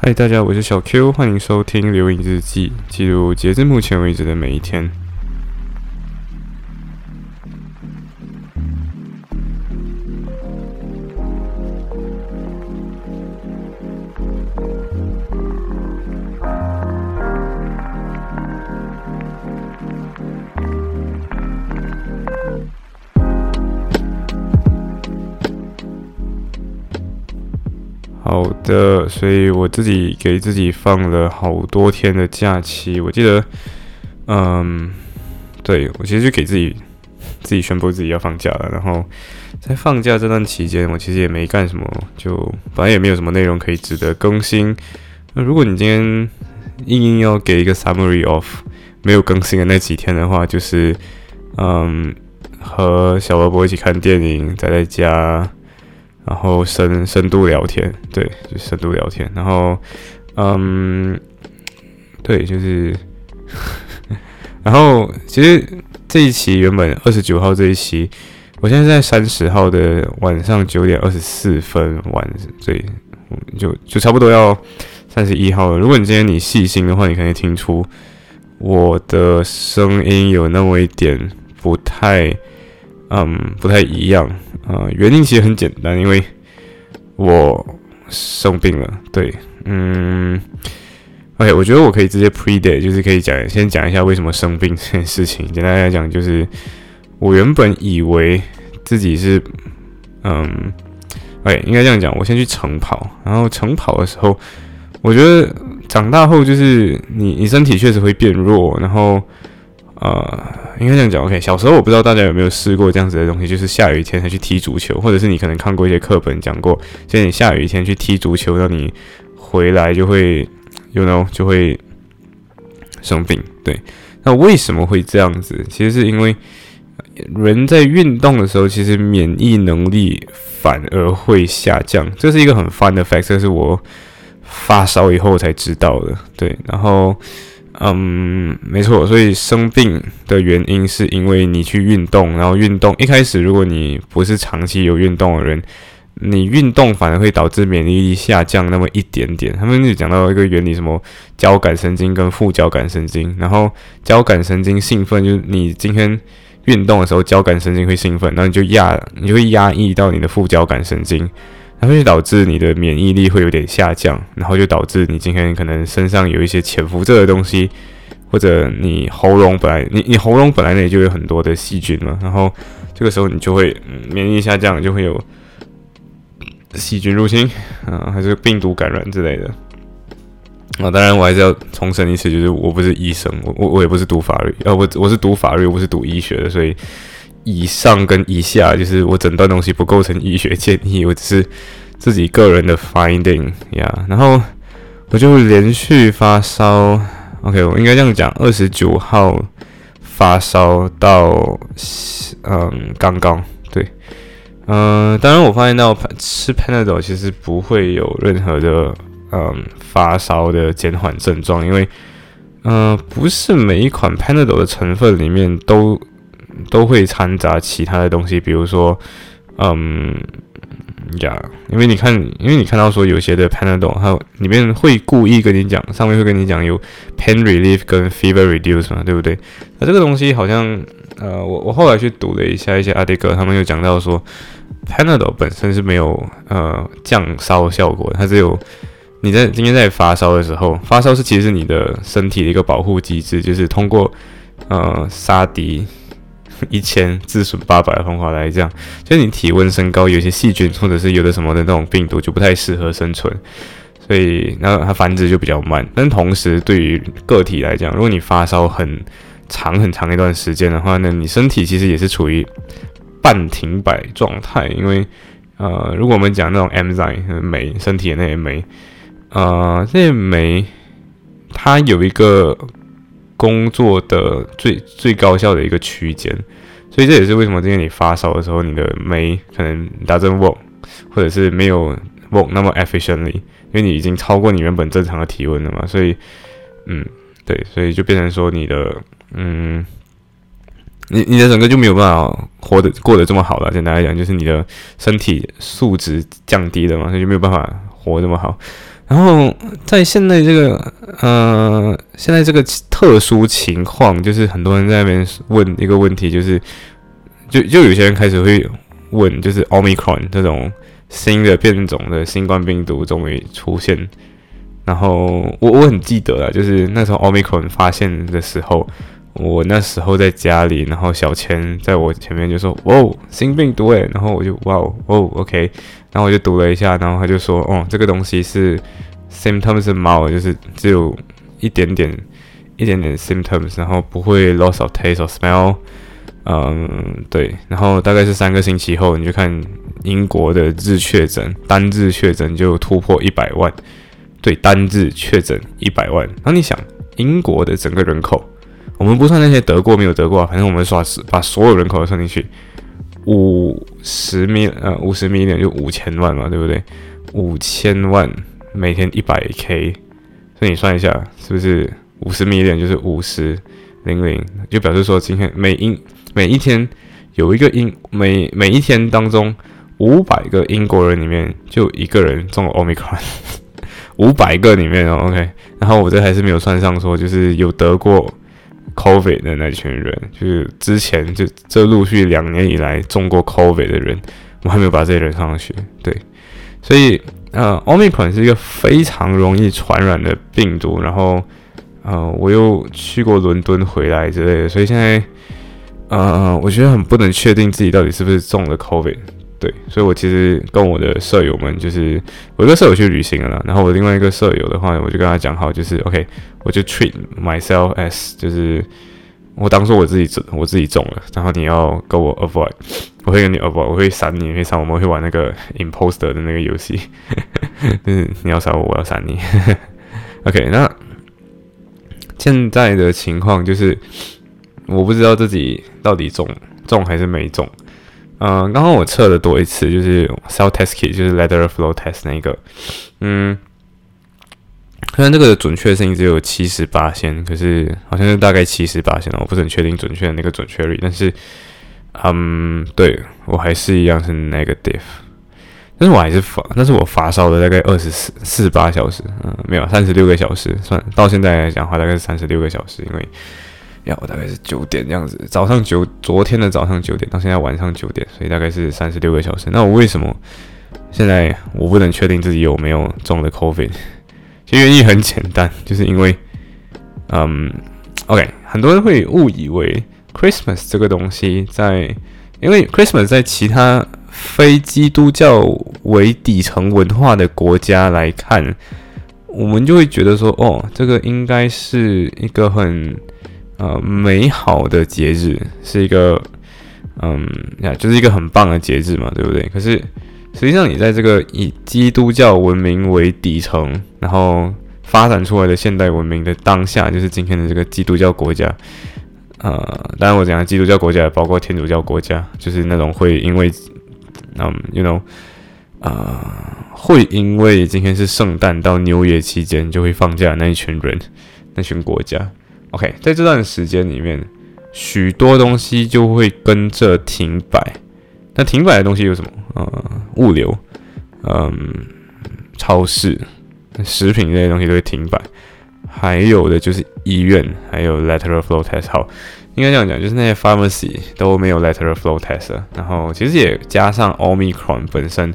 嗨，大家，我是小 Q， 欢迎收听留影日记，记录截至目前为止的每一天。好的，所以我自己给自己放了好多天的假期。我记得，对，我其实就给自己宣布自己要放假了。然后在放假这段期间，我其实也没干什么，就反正也没有什么内容可以值得更新。那如果你今天硬要给一个 summary of 没有更新的那几天的话，就是和小伯伯一起看电影，宅在家。然后深度聊天，对，就是深度聊天。然后，对，就是，然后其实这一期原本29号这一期，我现在在30号的晚上9:24晚，对，就差不多要31号了。如果你今天你细心的话，你可能听出我的声音有那么一点不太一样。原因其实很简单，因为我生病了。对，OK， 我觉得我可以直接 predate， 就是可以先讲一下为什么生病这件事情。简单来讲，就是我原本以为自己是，OK， 应该这样讲，我先去晨跑，然后晨跑的时候，我觉得长大后就是你身体确实会变弱，然后。应该这样讲 ，OK。小时候我不知道大家有没有试过这样子的东西，就是下雨天才去踢足球，或者是你可能看过一些课本讲过，就是你下雨天去踢足球，让你回来就会 ，you know， 就会生病。对，那为什么会这样子？其实是因为人在运动的时候，其实免疫能力反而会下降，这是一个很 fun 的 fact， 这是我发烧以后才知道的。对，然后。没错，所以生病的原因是因为你去运动，然后运动一开始如果你不是长期有运动的人，你运动反而会导致免疫力下降那么一点点。他们就讲到一个原理，什么交感神经跟副交感神经，然后交感神经兴奋，就是你今天运动的时候交感神经会兴奋，然后你就会压抑到你的副交感神经。它会导致你的免疫力会有点下降，然后就导致你今天可能身上有一些潜伏着的东西，或者你喉咙本来你喉咙本来那里就有很多的细菌嘛，然后这个时候你就会免疫力下降，就会有细菌入侵啊，还是病毒感染之类的。啊，当然我还是要重申一次，就是我不是医生，我也不是读法律，我是读法律，我不是读医学的，所以。以上跟以下就是我整段东西不构成医学建议，我只是自己个人的 finding 呀。然后我就连续发烧 ，OK， 我应该这样讲，29号发烧到刚刚对，当然我发现到吃 Panadol 其实不会有任何的发烧的减缓症状，因为不是每一款 Panadol 的成分里面都会掺杂其他的东西，比如说，因为你看到说有些的 Panadol， 它里面会故意跟你讲，上面会跟你讲有 pain relief 跟 fever reduce 嘛，对不对？那这个东西好像，我后来去读了一些 article， 他们有讲到说 ，Panadol 本身是没有降烧效果，它只有你在今天在发烧的时候，发烧是其实是你的身体的一个保护机制，就是通过杀敌。1000自损800的方法来讲，就是你体温升高，有些细菌或者是有的什么的那种病毒就不太适合生存，所以那它繁殖就比较慢。但同时对于个体来讲，如果你发烧很长一段时间的话呢，你身体其实也是处于半停摆状态，因为如果我们讲那种 enzyme 酶，身体的那些酶，这些酶它有一个。工作的最高效的一个区间，所以这也是为什么今天你发烧的时候，你的酶可能 doesn't work， 或者是没有 work 那么 efficiently， 因为你已经超过你原本正常的体温了嘛，所以，对，所以就变成说你的，你的整个就没有办法过得这么好了。简单来讲，就是你的身体素质降低了嘛，所以就没有办法活这么好。然后在现在这个现在这个特殊情况，就是很多人在那边问一个问题，就是就有些人开始会问，就是 Omicron 这种新的变种的新冠病毒终于出现。然后我很记得啦，就是那时候 Omicron 发现的时候，我那时候在家里，然后小千在我前面就说：“哇，新病毒耶！”然后我就哇哦 ，OK， 然后我就读了一下，然后他就说：“哦，这个东西是 symptoms 是mild，就是只有一点点 symptoms， 然后不会 loss of taste or smell。”对，然后大概是3个星期后，你就看英国的日确诊，单日确诊就突破100万，对，单日确诊100万。然后你想，英国的整个人口。我们不算那些得过没有得过，反正我们把所有人口都算进去，50 million 就5000万嘛，对不对？5000万每天100K， 所以你算一下，是不是50 million就是5000，就表示说今天每一天有一个每一天当中500个英国人里面就有一个人中了 Omicron。500个里面哦 ，OK， 然后我这还是没有算上说就是有得过。Covid 的那群人，就是之前就这陆续2年以来中过 Covid 的人，我还没有把这些人上去。对，所以Omicron 是一个非常容易传染的病毒。然后我又去过伦敦回来之类的，所以现在我觉得很不能确定自己到底是不是中了 Covid。对，所以我其实跟我的舍友们，就是我一个舍友去旅行了啦，然后我另外一个舍友的话，我就跟他讲好，就是 OK， 我就 treat myself as 就是我当作我自己中了，然后你要跟我 avoid， 我会跟你 avoid， 我会闪你，你会闪我，们会玩那个 imposter 的那个游戏，就是你要闪我，我要闪你。OK， 那现在的情况就是我不知道自己到底中还是没中。刚刚我测了多一次，就是 cell test kit， 就是 lateral flow test 那一个，虽然这个的准确性只有 78%， 可是好像是大概 78%， 我不是很确定准确的那个准确率，但是，对，我还是一样是 negative， 但是我还是我发烧了大概48小时，没有36个小时，算到现在来讲的话大概是36个小时，因为。我大概是9点这样子，昨天的早上9点到现在晚上9点，所以大概是36个小时。那我为什么现在我不能确定自己有没有中了 COVID？ 其实原因很简单，就是因为，OK， 很多人会误以为 Christmas 这个东西在，因为 Christmas 在其他非基督教为底层文化的国家来看，我们就会觉得说，哦，这个应该是一个很美好的节日，是一个，就是一个很棒的节日嘛，对不对？可是实际上，你在这个以基督教文明为底层，然后发展出来的现代文明的当下，就是今天的这个基督教国家。当然我讲的基督教国家也包括天主教国家，就是那种会因为，会因为今天是圣诞到New Year期间就会放假的那一群人，那群国家。OK， 在这段时间里面，许多东西就会跟着停摆。那停摆的东西有什么？物流，超市、食品这些东西都会停摆。还有的就是医院，还有 lateral flow test。好，应该这样讲，就是那些 pharmacy 都没有 lateral flow test 了。然后其实也加上 Omicron 本身，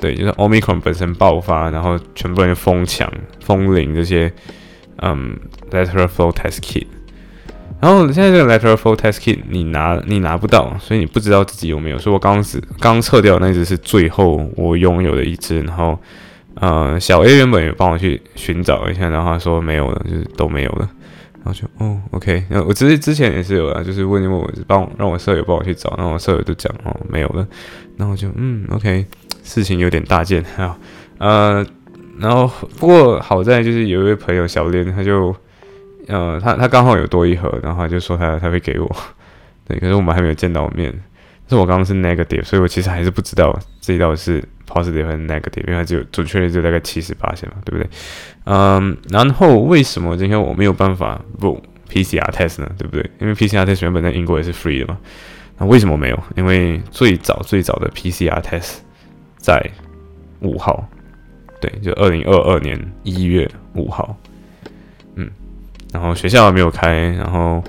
对，就是 Omicron 本身爆发，然后全部人疯抢、封领这些。lateral flow test kit， 然后现在这个 lateral flow test kit 你拿不到，所以你不知道自己有没有。所以我刚测掉的那只是最后我拥有的一只，然后小 A 原本也帮我去寻找一下，然后他说没有了，就是都没有了，然后就OK， 然后我之前也是有啦，就是问我让我舍友帮我去找，然后我舍友就讲没有了，然后我就OK， 事情有点大件啊，然后，不过好在就是有一位朋友小莲，他就，他刚好有多一盒，然后他就说他会给我，对，可是我们还没有见到面。但是我刚刚是 negative， 所以我其实还是不知道自己到底是 positive 还是 negative， 因为它只有准确率只有大概78%嘛，对不对？然后为什么今天我没有办法做 PCR test 呢？对不对？因为 PCR test 原本在英国也是 free 的嘛，那为什么没有？因为最早的 PCR test 在5号。对，就2022年1月5号，嗯，然后学校没有开，然后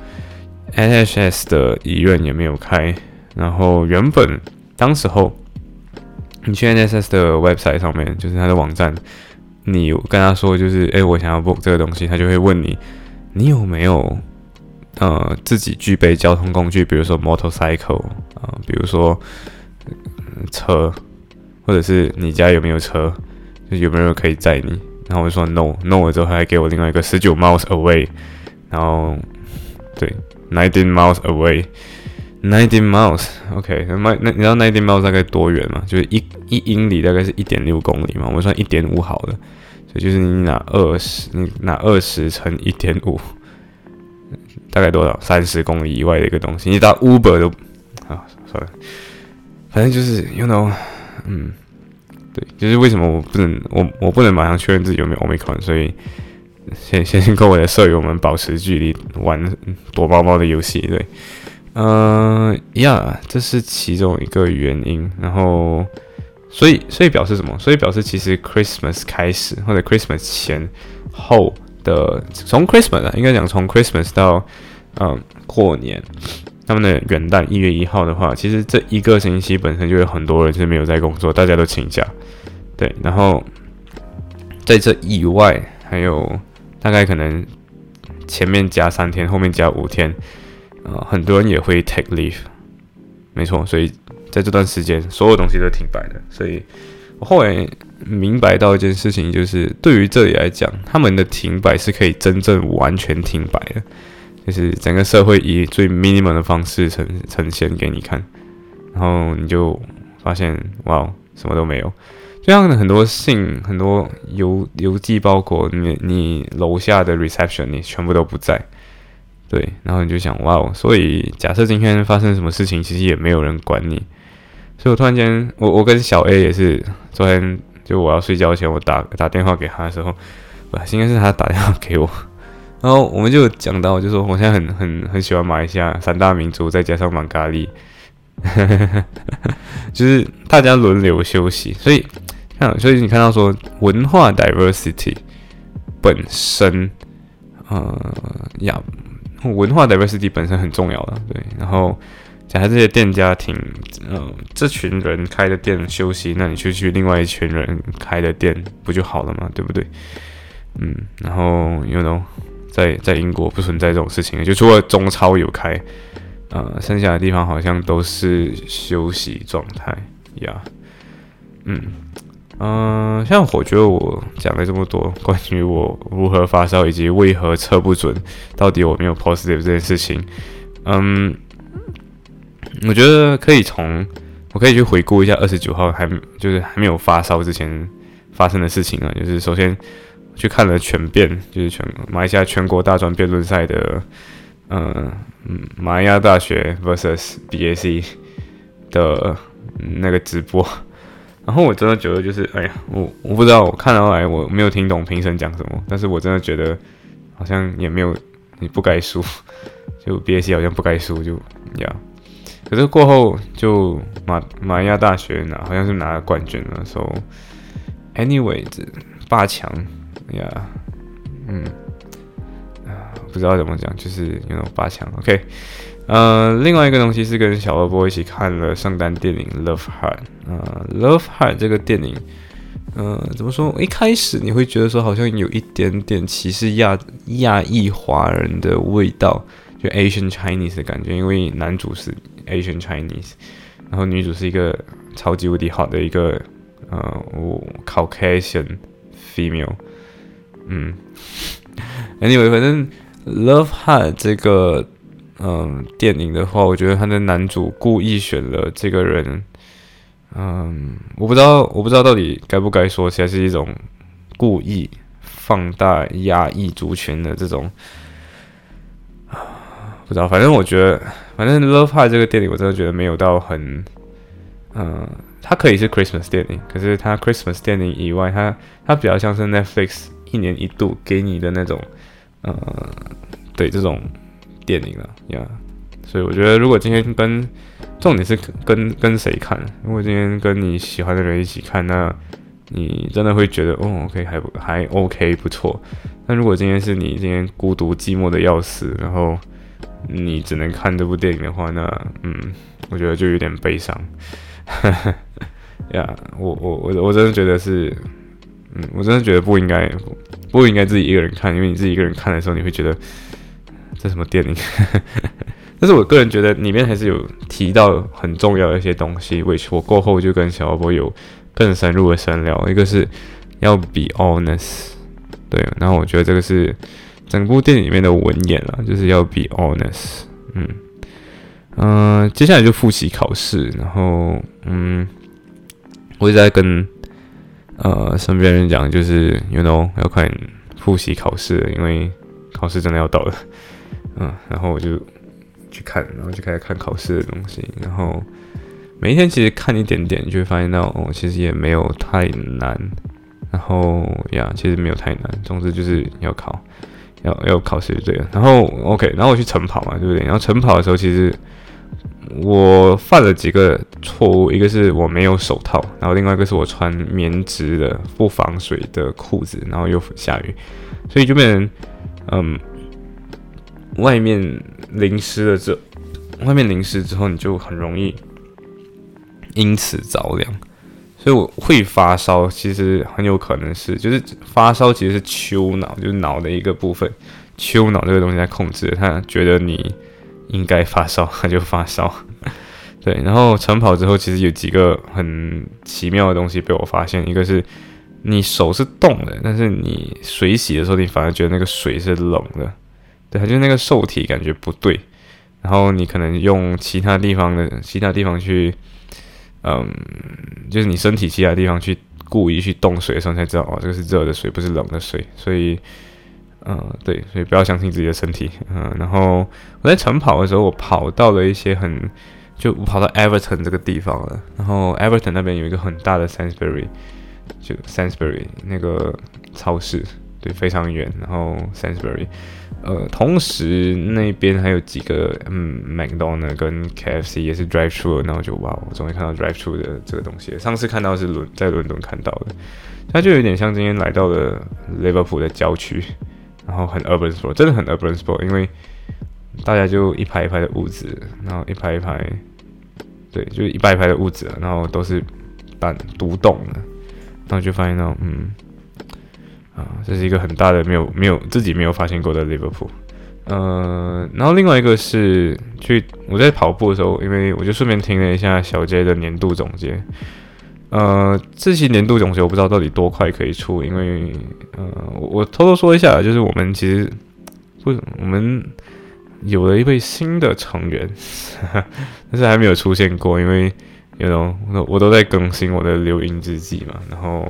NHS 的医院也没有开，然后原本当时候你去 NHS 的 website 上面，就是他的网站，你跟他说就是我想要 book 这个东西，他就会问你，你有没有自己具备交通工具，比如说 motorcycle 比如说车，或者是你家有没有车，就有没有人可以载你？然后我就说 no 了之后，他还给我另外一个19 miles away， 然后对19 miles away。19 miles， OK， 那你知道19 miles 大概多远吗？就是 1英里大概是 1.6 公里嘛，我们算 1.5 好了，所以就是你拿20乘 1.5， 大概多少？30公里以外的一个东西，你打 Uber 都啊，算了，反正就是 you know， 嗯，对，就是为什么我不能马上确认自己有没有 Omicron， 所以先跟我的舍友们保持距离，玩躲猫猫的游戏，对。这是其中一个原因。然后，所以表示什么？所以表示其实 Christmas 开始或者 Christmas 前后的，从 Christmas 应该讲从 Christmas 到过年，他们的元旦1月1号的话，其实这一个星期本身就有很多人是没有在工作，大家都请假。对，然后在这以外，还有大概可能前面加3天，后面加5天。很多人也会 take leave， 没错，所以在这段时间，所有东西都停摆的。所以我后来明白到一件事情，就是对于这里来讲，他们的停摆是可以真正完全停摆的，就是整个社会以最 minimum 的方式呈现给你看，然后你就发现，哇，什么都没有。就像很多邮寄包裹，你楼下的 reception 你全部都不在。对，然后你就想，哇哦！所以假设今天发生什么事情，其实也没有人管你。所以我突然间，我跟小 A 也是，昨天就我要睡觉前，我打电话给他的时候，应该是他打电话给我，然后我们就讲到，就说我现在很喜欢马来西亚3大民族，再加上曼咖喱，就是大家轮流休息。所以你看到说文化 diversity 本身，文化 diversity 本身很重要的，对。然后，假设这些店家停，这群人开的店休息，那你就去另外一群人开的店，不就好了嘛，对不对？嗯，然后 you know， 在英国不存在这种事情，就除了中超有开，剩下的地方好像都是休息状态呀。像我觉得我讲了这么多关于我如何发烧以及为何测不准到底我没有 positive 这件事情，我觉得我可以去回顾一下29号还没有发烧之前发生的事情啊，就是首先去看了全辩，就是马来西亚全国大专辩论赛的马来亚大学 vs BAC 的那个直播。然后我真的觉得就是，我不知道，我看到来我没有听懂评审讲什么，但是我真的觉得好像也没有，你不该输，就 BAC 好像不该输，就呀。可是过后就马来亚大学好像是拿了冠军了，so anyway 8强呀，不知道怎么讲，就是那种8强 ，OK。另外一个东西是跟小二波一起看了圣诞电影《Love Heart》。Love Heart 这个电影，怎么说？一开始你会觉得说好像有一点点歧视亚裔华人的味道，就 Asian Chinese 的感觉，因为男主是 Asian Chinese， 然后女主是一个超级无敌hot的一个Caucasian female。Anyway， 反正《Love Heart》这个。电影的话，我觉得他的男主故意选了这个人，我不知道到底该不该说，其实是一种故意放大压抑族群的这种，不知道，反正《Love Heart》这个电影，我真的觉得没有到很，它可以是 Christmas 电影，可是它 Christmas 电影以外，它比较像是 Netflix 1年1度给你的那种，对这种。电影了呀，所以我觉得如果今天重点是跟谁看，如果今天跟你喜欢的人一起看，那你真的会觉得哦 ，OK 还 OK 不错。但如果今天是你今天孤独寂寞的要死，然后你只能看这部电影的话，那我觉得就有点悲伤。呀、yeah, ，我真的觉得是，我真的觉得不应该自己一个人看，因为你自己一个人看的时候，你会觉得这什么电影。但是我个人觉得里面还是有提到很重要的一些东西 ，which 我过后就跟小波有更深入的深聊。一个是要 be honest， 对，然后我觉得这个是整部电影里面的文言啦，就是要 be honest， 接下来就复习考试，然后我一直在跟身边人讲，就是 you know 要快点复习考试了，因为考试真的要到了，然后我就去看，然后就开始看考试的东西，然后每一天其实看一点点，就会发现到其实也没有太难，然后呀，其实没有太难，总之就是要考，要考试就对了。然后 OK， 然后我去晨跑嘛，对不对？然后晨跑的时候，其实我犯了几个错误，一个是我没有手套，然后另外一个是我穿棉质的不防水的裤子，然后又下雨，所以就变成外面淋湿了之后，你就很容易因此着凉，所以我会发烧，其实很有可能是，就是发烧其实是丘脑，就是脑的一个部分，丘脑这个东西在控制，他觉得你应该发烧，他就发烧。对，然后晨跑之后，其实有几个很奇妙的东西被我发现，一个是你手是动的，但是你水洗的时候，你反而觉得那个水是冷的，对，就是那个受体感觉不对，然后你可能用其他地方去。就是你身体其他地方去故意去动水的时候，才知道这个是热的水，不是冷的水。所以，对，所以不要相信自己的身体。然后我在晨跑的时候，我跑到 Everton 这个地方了。然后 Everton 那边有一个很大的 Sainsbury 那个超市，对，非常远。然后 Sainsbury，同时那边还有几个McDonald 跟 KFC 也是 drive thru， 然后就哇，我终于看到 drive thru 的这个东西了。上次看到是在伦敦看到的，它就有点像今天来到了 Liverpool 的郊区，然后很 urban sport， 真的很 urban sport， 因为大家就一排一排的屋子，然后一排一排的屋子，然后都是单独栋的，然后就发现到这是一个很大的自己没有发现过的 Liverpool，然后另外一个是我在跑步的时候，因为我就顺便听了一下小 J 的年度总结，这期年度总结我不知道到底多快可以出，因为我偷偷说一下，就是我们有了一位新的成员，但是还没有出现过，因为 you know 我都在更新我的留音日记嘛，然后。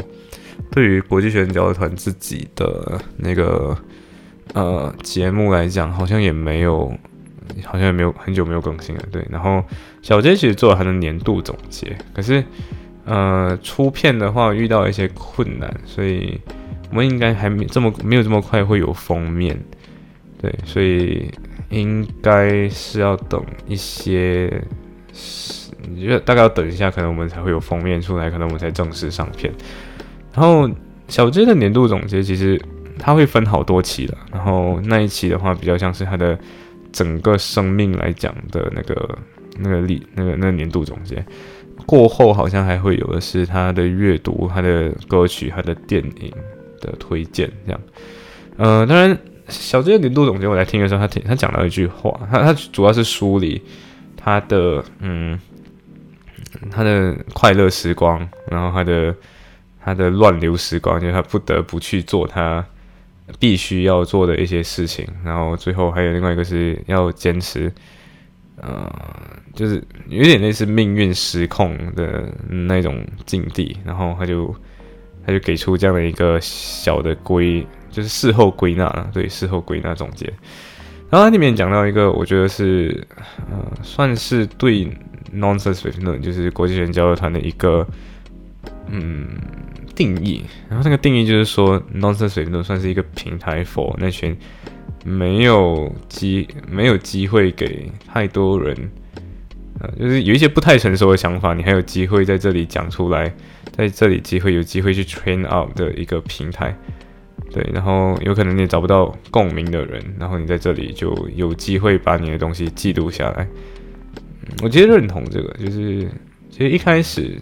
对于国际学生交流团自己的那个节目来讲，好像也没有很久没有更新了，对。然后小 J 其实做了他的年度总结，可是出片的话遇到一些困难，所以我们应该还没有这么快会有封面，对，所以应该是要等一些。你觉得大概要等一下，可能我们才会有封面出来，可能我们才正式上片。然后小 J 的年度总结其实他会分好多期了，然后那一期的话比较像是他的整个生命来讲的那个年度总结。过后好像还会有的是他的阅读、他的歌曲、他的电影的推荐这样。当然小 J 的年度总结我来听的时候，他讲到一句话，他主要是梳理他的他的快乐时光，然后他的乱流时光，就是他不得不去做他必须要做的一些事情，然后最后还有另外一个是要坚持，就是有点类似命运失控的那种境地，然后他就给出这样的一个小的就是事后归纳，对，事后归纳总结。然后他里面讲到一个，我觉得是算是对 NonsenseWithNode 就是国际学生交流团的一个定义，然后那个定义就是说 ，NonsenseWithNode 算是一个平台 for 那群没有机会给太多人就是有一些不太成熟的想法，你还有机会在这里讲出来，在这里有机会去 train up 的一个平台。对，然后有可能你也找不到共鸣的人，然后你在这里就有机会把你的东西记录下来。我其实认同这个，就是其实一开始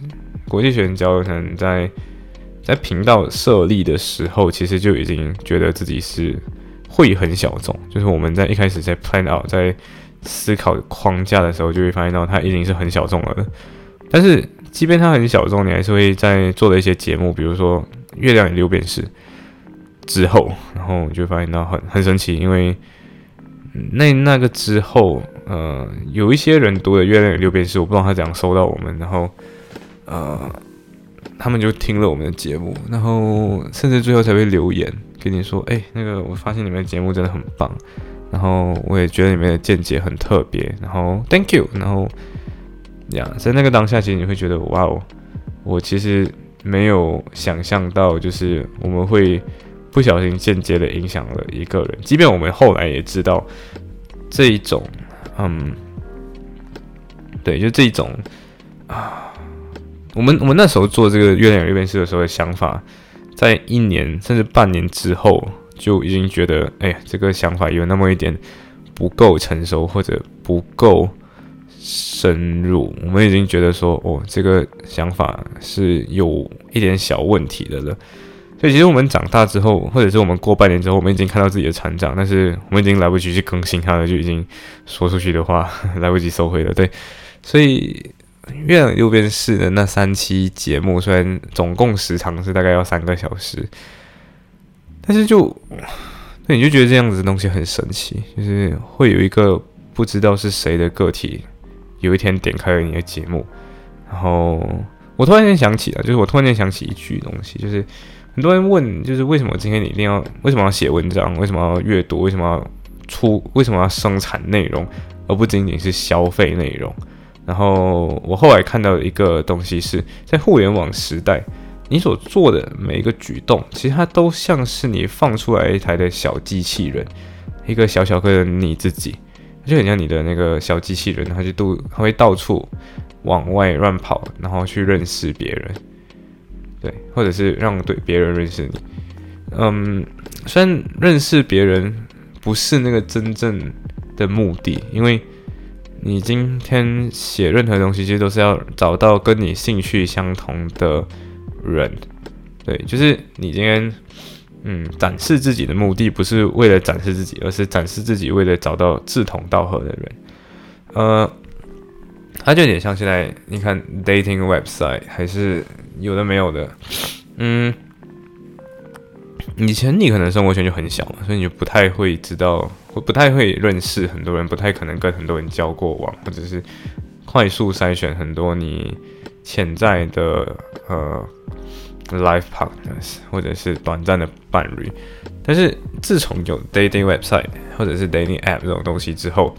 国际学生交流可能在频道设立的时候，其实就已经觉得自己是会很小众，就是我们在一开始在 plan out 在思考框架的时候，就会发现到它已经是很小众了的。但是即便它很小众，你还是会在做的一些节目，比如说月亮与六便士之后，然后你就会发现到很神奇，因为那个之后，有一些人读的月亮与六便士，我不知道他怎样收到我们，然后他们就听了我们的节目，然后甚至最后才会留言跟你说，那个我发现你们的节目真的很棒，然后我也觉得你们的见解很特别，然后 thank you， 然后在那个当下，其实你会觉得哇哦，我其实没有想象到，就是我们会不小心间接的影响了一个人，即便我们后来也知道这一种，对，就这一种啊，我们那时候做这个月亮与六便士的时候的想法，在一年甚至半年之后，就已经觉得，这个想法有那么一点不够成熟或者不够深入，我们已经觉得说，这个想法是有一点小问题的了。所以其实我们长大之后，或者是我们过半年之后，我们已经看到自己的成长，但是我们已经来不及去更新它了，就已经说出去的话来不及收回了。对，所以月亮与六便士的那3期节目，虽然总共时长是大概要3个小时。但是那你就觉得这样子的东西很神奇，就是会有一个不知道是谁的个体，有一天点开了你的节目，然后我突然间想起一句东西，就是很多人问，就是为什么今天你一定要，为什么要写文章，为什么要阅读，为什么要生产内容，而不仅仅是消费内容。然后我后来看到一个东西是在互联网时代。你所做的每一个举动，其实它都像是你放出来一台的小机器人，一个小小个的你自己，就很像你的那个小机器人，它会到处往外乱跑，然后去认识别人，对，或者是让别人认识你。虽然认识别人不是那个真正的目的，因为你今天写任何东西，其实都是要找到跟你兴趣相同的人，对，就是你今天，展示自己的目的不是为了展示自己，而是展示自己为了找到志同道合的人。它就有点像现在你看 dating website 还是有的没有的，以前你可能生活圈就很小嘛，所以你就不太会知道，不太会认识很多人，不太可能跟很多人交过往，或者是快速筛选很多你潜在的life partners 或者是短暂的伴侣。但是自从有 dating website 或者是 dating app 这种东西之后，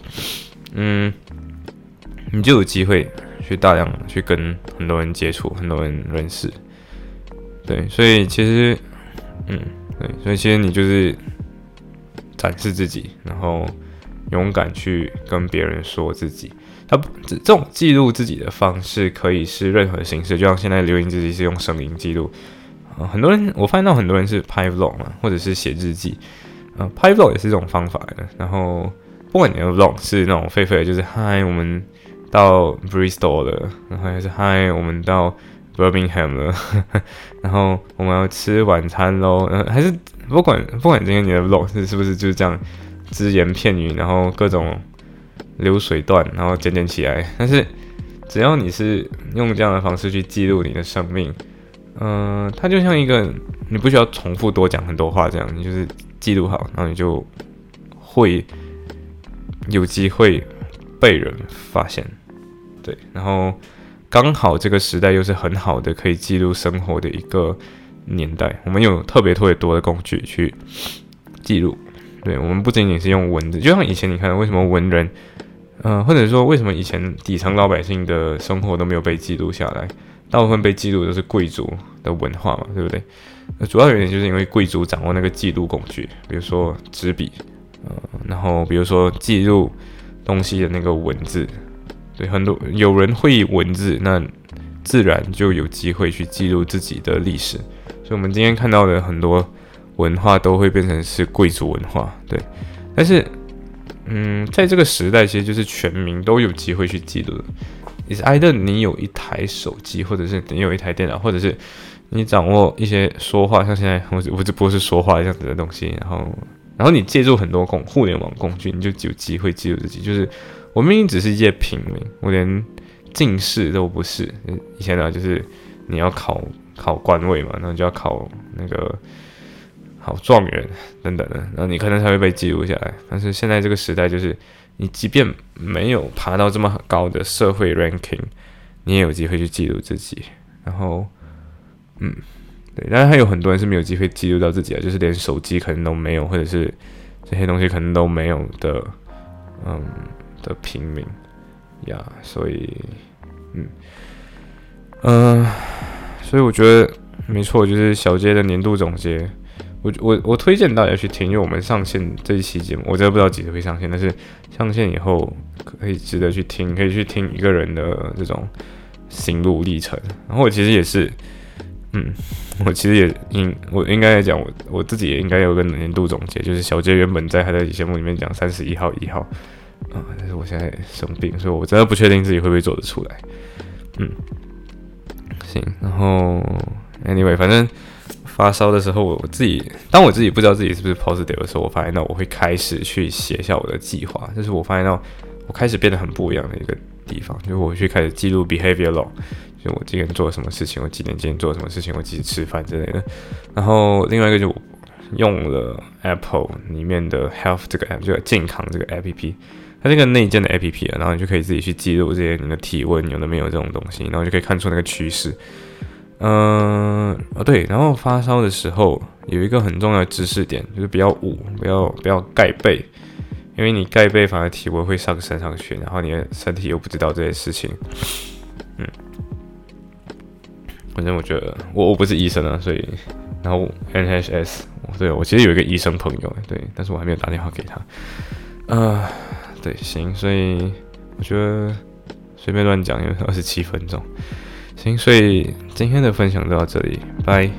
你就有机会去大量去跟很多人接触，很多人认识。对，所以其实，对，所以其实你就是展示自己，然后勇敢去跟别人说自己。这种记录自己的方式可以是任何形式，就像现在留言自己是用声音记录，很多人我发现到很多人是拍 vlog 嘛，或者是写日记，拍 vlog 也是一种方法的。然后不管你的 vlog 是那种废废的，就是嗨我们到 Bristol 了，然后还是嗨我们到 Birmingham 了，然后我们要吃晚餐咯，还是不管今天你的 vlog 是不是就是这样只言片语，然后各种流水段，然后剪起来。但是只要你是用这样的方式去记录你的生命，它就像一个你不需要重复多讲很多话，这样你就是记录好，然后你就会有机会被人发现。对，然后刚好这个时代又是很好的可以记录生活的一个年代，我们有特别多的工具去记录。对，我们不仅仅是用文字，就像以前你看为什么文人，或者说为什么以前底层老百姓的生活都没有被记录下来，大部分被记录都是贵族的文化嘛，对不对？主要原因就是因为贵族掌握那个记录工具，比如说纸笔，然后比如说记录东西的那个文字，对，很多有人会文字，那自然就有机会去记录自己的历史。所以我们今天看到的很多文化都会变成是贵族文化，对。但是，在这个时代，其实就是全民都有机会去记录的。It's either 你有一台手机，或者是你有一台电脑，或者是你掌握一些说话，像现在我只不过是说话这样子的东西，然后你借助很多互联网工具，你就有机会记录自己。就是我明明只是一介平民，我连进士都不是。以前呢，就是你要考官位嘛，然后你就要考那个好状元等等的，然后你可能才会被记录下来。但是现在这个时代，就是你即便没有爬到这么高的社会 ranking， 你也有机会去记录自己。然后，对，但是还有很多人是没有机会记录到自己的，就是连手机可能都没有，或者是这些东西可能都没有的，的平民呀，所以，所以我觉得没错，就是小J的年度总结，我推荐大家去听，因为我们上线这一期节目，我真的不知道几时会上线，但是上线以后可以值得去听，可以去听一个人的这种心路历程。然后我其实也是。我应该来讲，我自己也应该有个年度总结，就是小J原本在他的节目里面讲31号1号，但是我现在生病，所以我真的不确定自己会不会做得出来。行，然后 anyway， 反正发烧的时候，我自己不知道自己是不是 positive 的时候，我发现到我会开始去写下我的计划，这是我发现到我开始变得很不一样的一个地方，就是我去开始记录 behavior log。就我今天做了什么事情，我今天做了什么事情，我几时吃饭之类的。然后另外一个就我用了 Apple 里面的 Health 这个 app， 就健康这个 app， 它是一个内建的 app， 然后你就可以自己去记录这些你的体温有的没有这种东西，然后就可以看出那个趋势。对，然后发烧的时候有一个很重要的知识点，就是不要捂，不要盖被，因为你盖被反而体温会上去，然后你的身体又不知道这些事情。反正我觉得我不是医生啊，所以然后 NHS， 对，我其实有一个医生朋友，对，但是我还没有打电话给他。对，行，所以我觉得随便乱讲有27分钟，行，所以今天的分享就到这里，拜。